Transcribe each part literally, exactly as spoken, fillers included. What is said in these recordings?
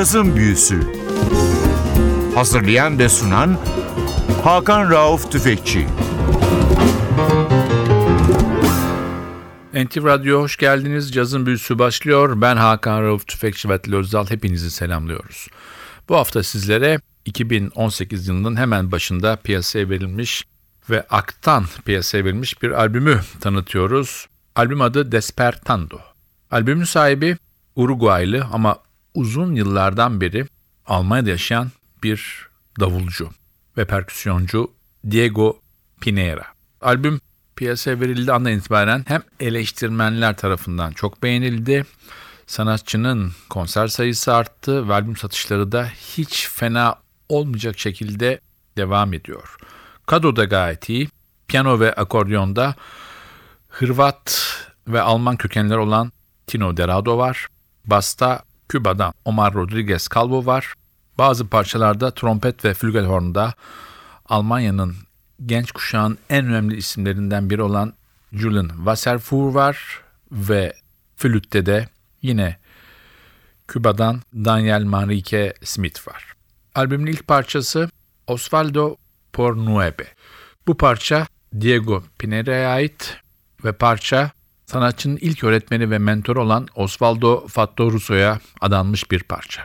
Cazın Büyüsü. Hazırlayan ve sunan Hakan Rauf Tüfekçi. N T V Radyo, hoş geldiniz. Cazın Büyüsü başlıyor. Ben Hakan Rauf Tüfekçi ve Atli Özdal. Hepinizi selamlıyoruz. Bu hafta sizlere iki bin on sekiz yılının hemen başında piyasaya verilmiş ve Act'tan piyasaya verilmiş bir albümü tanıtıyoruz. Albüm adı Despertando. Albümün sahibi Uruguaylı ama uzun yıllardan beri Almanya'da yaşayan bir davulcu ve perküsyoncu Diego Pinera. Albüm piyasaya verildiği andan itibaren hem eleştirmenler tarafından çok beğenildi, sanatçının konser sayısı arttı ve albüm satışları da hiç fena olmayacak şekilde devam ediyor. Kadroda gayet iyi, piyano ve akordiyonda Hırvat ve Alman kökenleri olan Tino Derado var, basta Küba'dan Omar Rodriguez Calvo var, bazı parçalarda trompet ve flügelhorn'da Almanya'nın genç kuşağın en önemli isimlerinden biri olan Julien Wasserfuhr var ve flütte de yine Küba'dan Daniel Manrique Smith var. Albümün ilk parçası Osvaldo Pornuebe. Bu parça Diego Pinera'ya ait ve parça sanatçının ilk öğretmeni ve mentoru olan Osvaldo Fattorusso'ya adanmış bir parça.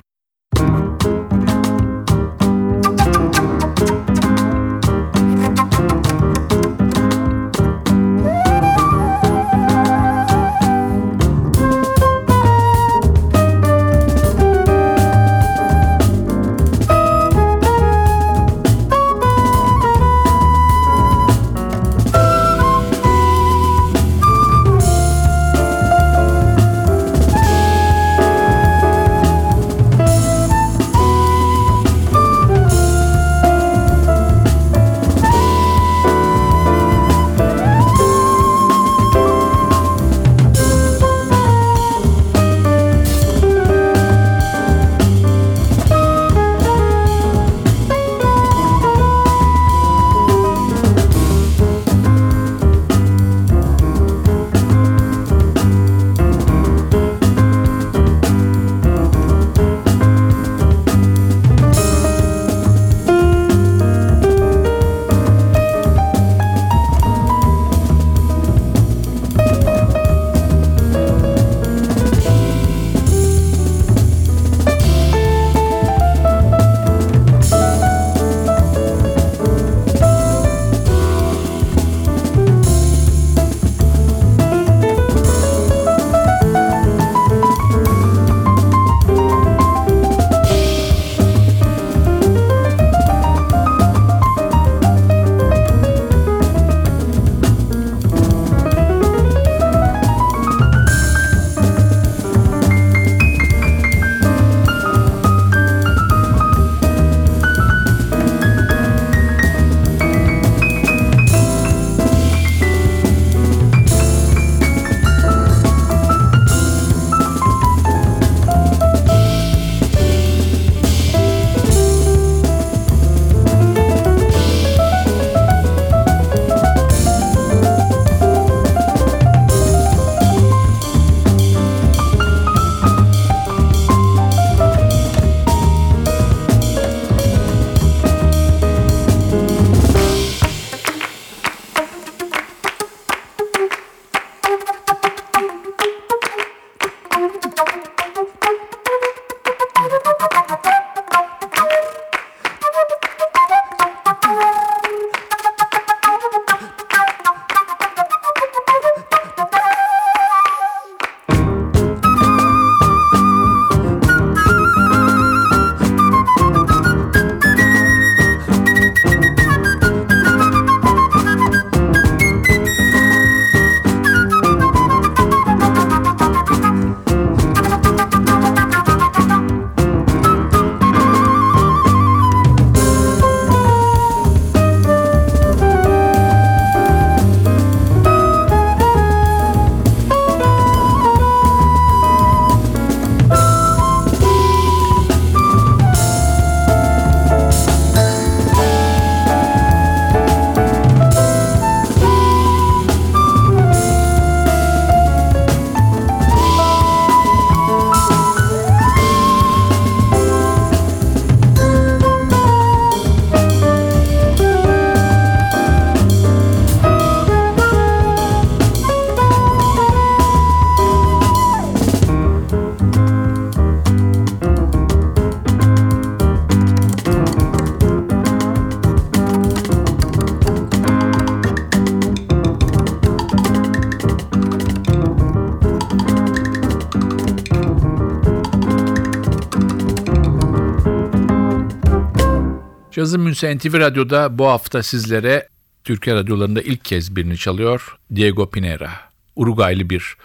Cazın Büyüsü N T V Radyo'da bu hafta sizlere Türkiye radyolarında ilk kez birini çalıyor. Diego Pinera, Uruguaylı bir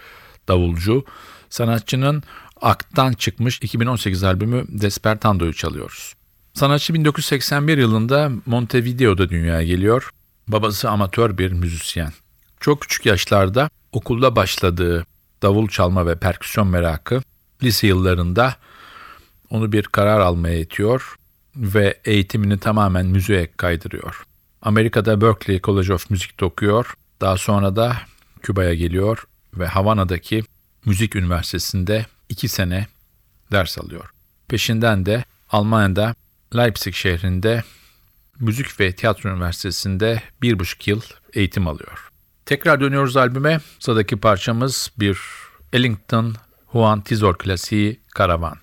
davulcu. Sanatçının Act'tan çıkmış iki bin on sekiz albümü Despertando'yu çalıyoruz. Sanatçı bin dokuz yüz seksen bir yılında Montevideo'da dünyaya geliyor. Babası amatör bir müzisyen. Çok küçük yaşlarda okulda başladığı davul çalma ve perküsyon merakı lise yıllarında onu bir karar almaya itiyor ve eğitimini tamamen müziğe kaydırıyor. Amerika'da Berklee College of Music'te okuyor. Daha sonra da Küba'ya geliyor ve Havana'daki Müzik Üniversitesi'nde iki sene ders alıyor. Peşinden de Almanya'da Leipzig şehrinde Müzik ve Tiyatro Üniversitesi'nde bir buçuk yıl eğitim alıyor. Tekrar dönüyoruz albüme. Sıradaki parçamız bir Ellington Juan Tizor klasiği Caravan.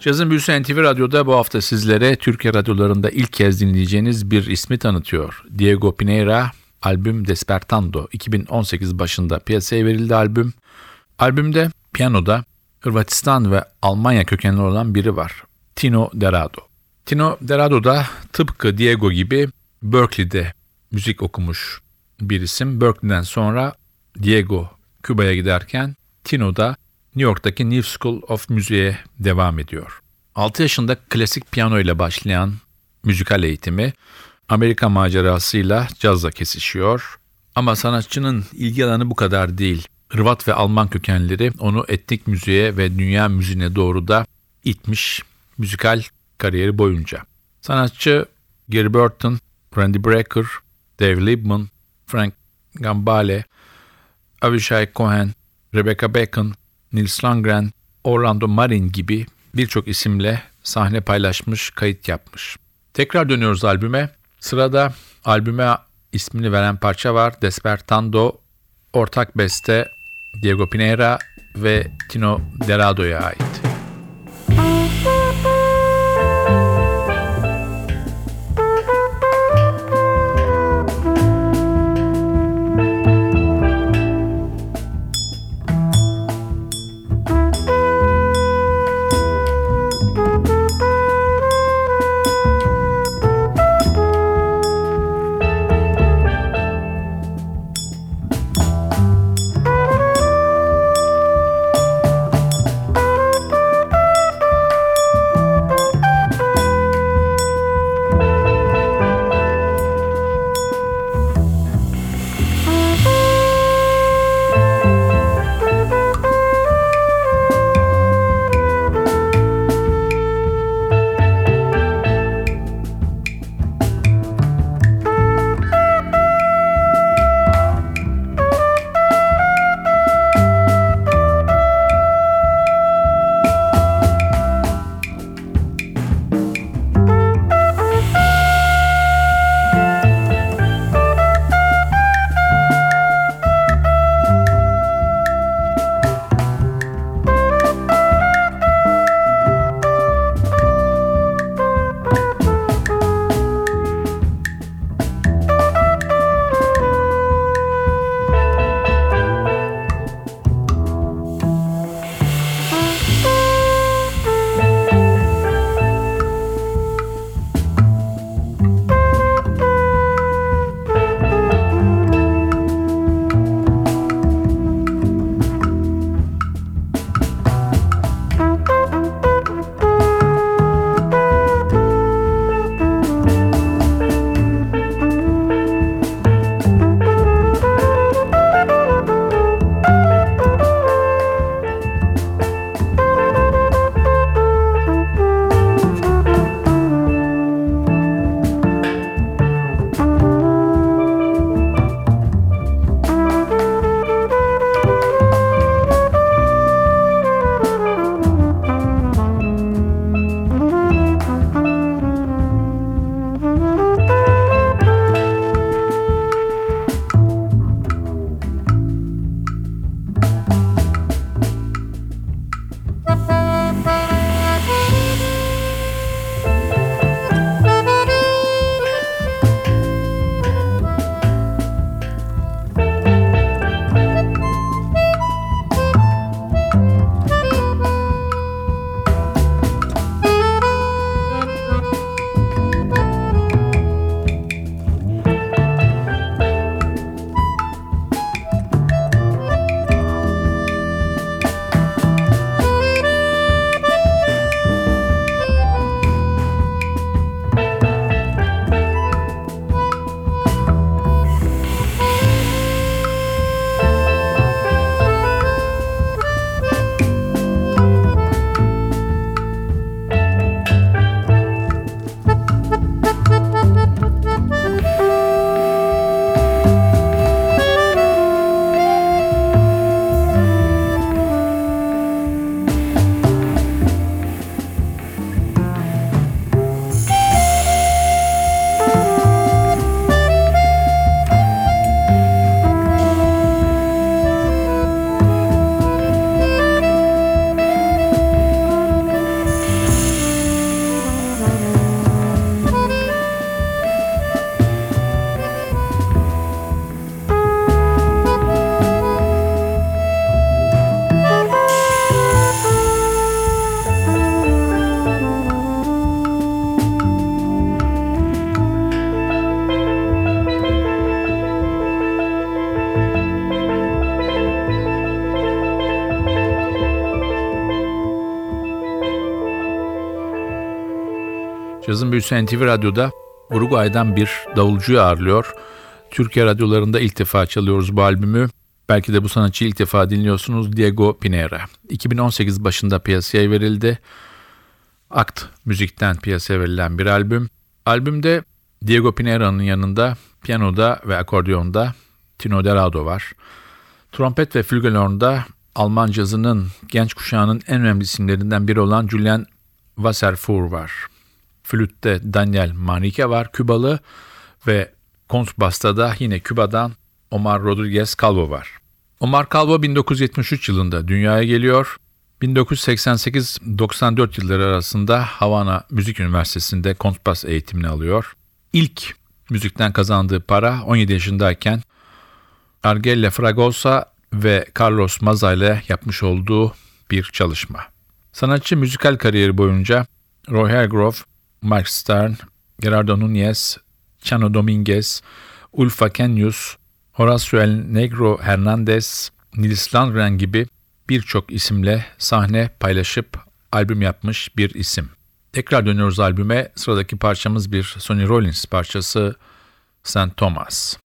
Cazın Büyüsü N T V Radyo'da bu hafta sizlere Türkiye radyolarında ilk kez dinleyeceğiniz bir ismi tanıtıyor. Diego Pinera, albüm Despertando. iki bin on sekiz başında piyasaya verildi albüm. Albümde piyanoda Hırvatistan ve Almanya kökenli olan biri var. Tino Derado. Tino Derado da tıpkı Diego gibi Berklee'de müzik okumuş bir isim. Berklee'den sonra Diego Küba'ya giderken Tino da New York'taki New School of Music'e devam ediyor. altı yaşında klasik piyano ile başlayan müzikal eğitimi Amerika macerasıyla cazla kesişiyor. Ama sanatçının ilgi alanı bu kadar değil. Hırvat ve Alman kökenleri onu etnik müziğe ve dünya müziğine doğru da itmiş müzikal kariyeri boyunca. Sanatçı Gary Burton, Randy Brecker, Dave Liebman, Frank Gambale, Avishai Cohen, Rebecca Bacon, Nils Langrand, Orlando Marin gibi birçok isimle sahne paylaşmış, kayıt yapmış. Tekrar dönüyoruz albüme. Sırada albüme ismini veren parça var. Despertando, ortak beste Diego Pinera ve Tino Derado'ya ait. Cazın Büyüsü N T V Radyo'da Uruguay'dan bir davulcuyu ağırlıyor. Türkiye radyolarında ilk defa çalıyoruz bu albümü. Belki de bu sanatçıyı ilk defa dinliyorsunuz, Diego Pinera. iki bin on sekiz başında piyasaya verildi. Act müzikten piyasaya verilen bir albüm. Albümde Diego Pinera'nın yanında piyanoda ve akordeonda Tino Derado var. Trompet ve flügelhorn'da Alman cazının genç kuşağının en önemli isimlerinden biri olan Julien Wasserfuhr var. Flütte Daniel Manrique var, Kübalı, ve kontrbasta da yine Küba'dan Omar Rodriguez Calvo var. Omar Calvo bin dokuz yüz yetmiş üç yılında dünyaya geliyor. bin dokuz yüz seksen sekiz doksan dört yılları arasında Havana Müzik Üniversitesi'nde kontrbas eğitimini alıyor. İlk müzikten kazandığı para on yedi yaşındayken Argella Fragosa ve Carlos Maza ile yapmış olduğu bir çalışma. Sanatçı müzikal kariyeri boyunca Roy Hergrove, Mark Stern, Gerardo Núñez, Chano Domínguez, Ulf Kenius, Horacio El Negro Hernández, Nils Landgren gibi birçok isimle sahne paylaşıp albüm yapmış bir isim. Tekrar dönüyoruz albüme. Sıradaki parçamız bir Sonny Rollins parçası, Saint Thomas.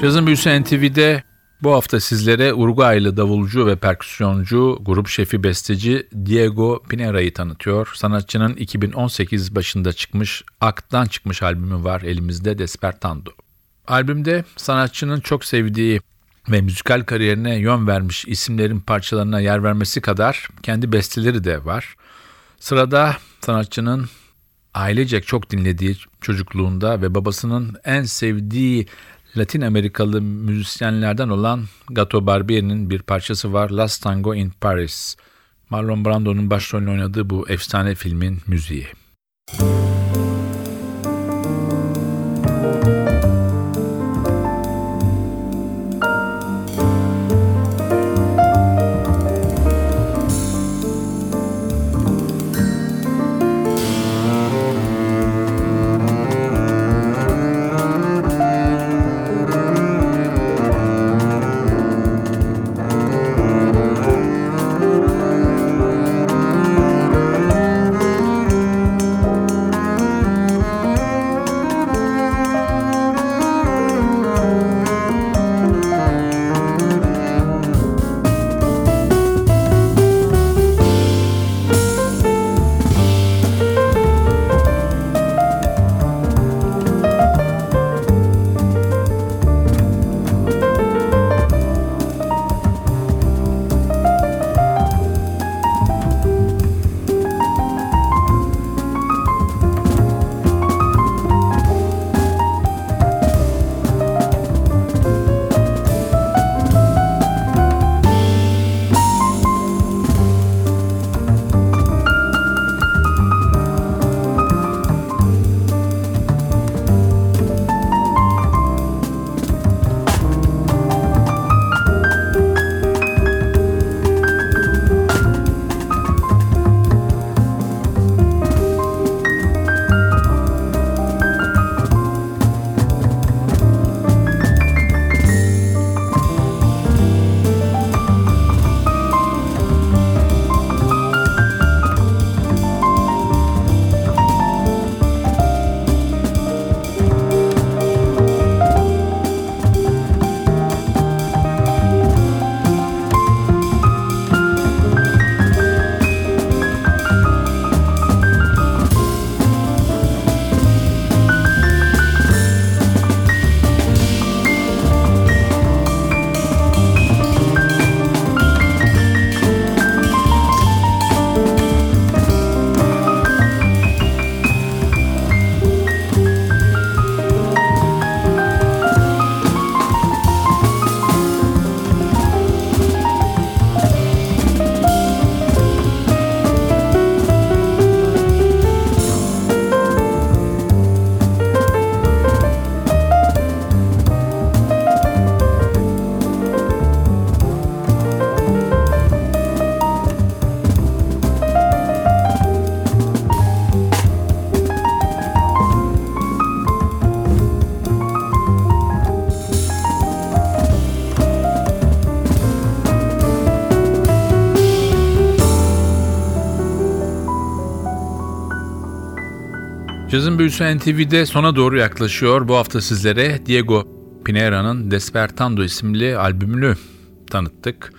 Cazın Büyüsü N T V'de bu hafta sizlere Uruguaylı davulcu ve perküsyoncu, grup şefi besteci Diego Pinera'yı tanıtıyor. Sanatçının iki bin on sekiz başında çıkmış, Act'tan çıkmış albümü var elimizde, Despertando. Albümde sanatçının çok sevdiği ve müzikal kariyerine yön vermiş isimlerin parçalarına yer vermesi kadar kendi besteleri de var. Sırada sanatçının ailecek çok dinlediği çocukluğunda ve babasının en sevdiği Latin Amerikalı müzisyenlerden olan Gato Barbieri'nin bir parçası var, Last Tango in Paris. Marlon Brando'nun başrolünü oynadığı bu efsane filmin müziği. Cazın Büyüsü N T V'de sona doğru yaklaşıyor. Bu hafta sizlere Diego Pinera'nın Despertando isimli albümünü tanıttık.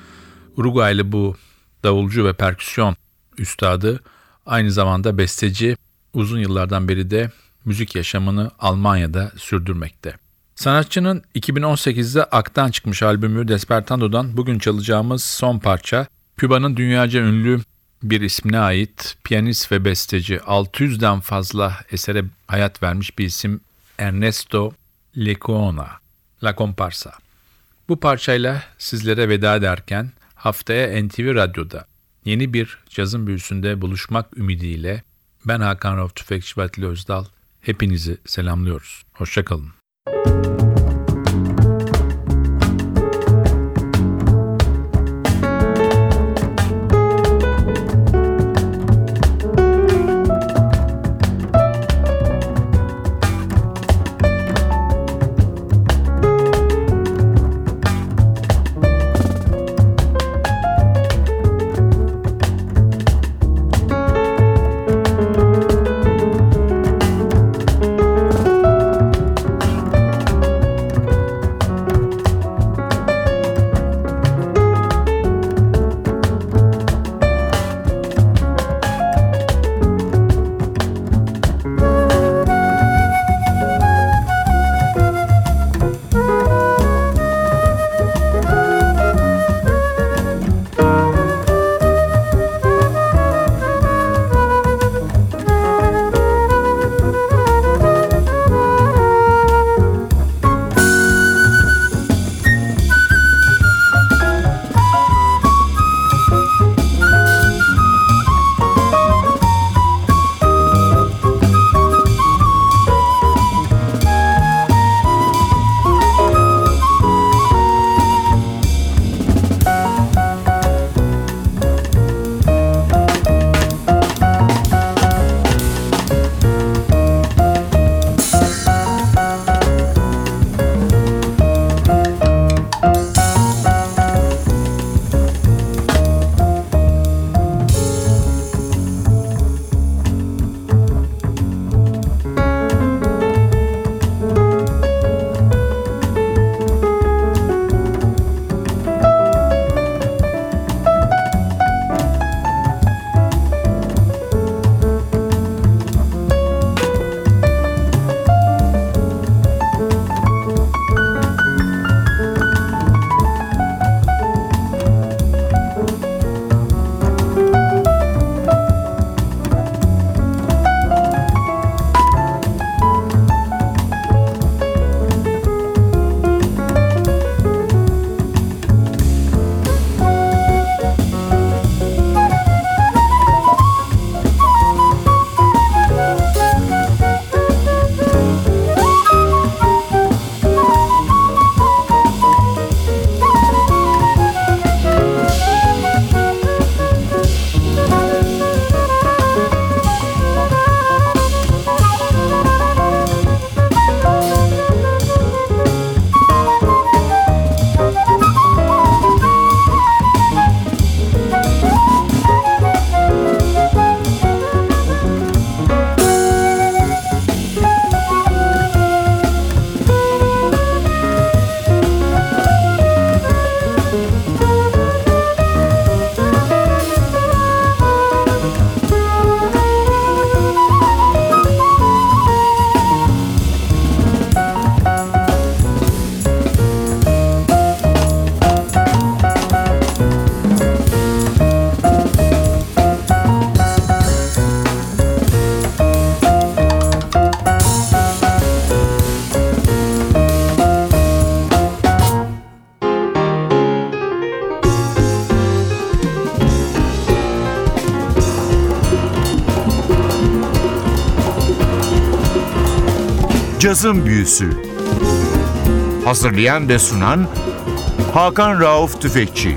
Uruguaylı bu davulcu ve perküsyon üstadı, aynı zamanda besteci, uzun yıllardan beri de müzik yaşamını Almanya'da sürdürmekte. Sanatçının iki bin on sekizde Act'tan çıkmış albümü Despertando'dan bugün çalacağımız son parça, Küba'nın dünyaca ünlü bir ismine ait piyanist ve besteci, altı yüzden fazla esere hayat vermiş bir isim Ernesto Lecona, La Comparsa. Bu parçayla sizlere veda ederken haftaya N T V Radyo'da yeni bir Cazın Büyüsü'nde buluşmak ümidiyle ben Hakan Rauf Tüfekçi ve Atli Özdal hepinizi selamlıyoruz. Hoşçakalın. Cazın Büyüsü. Hazırlayan ve sunan Hakan Rauf Tüfekçi.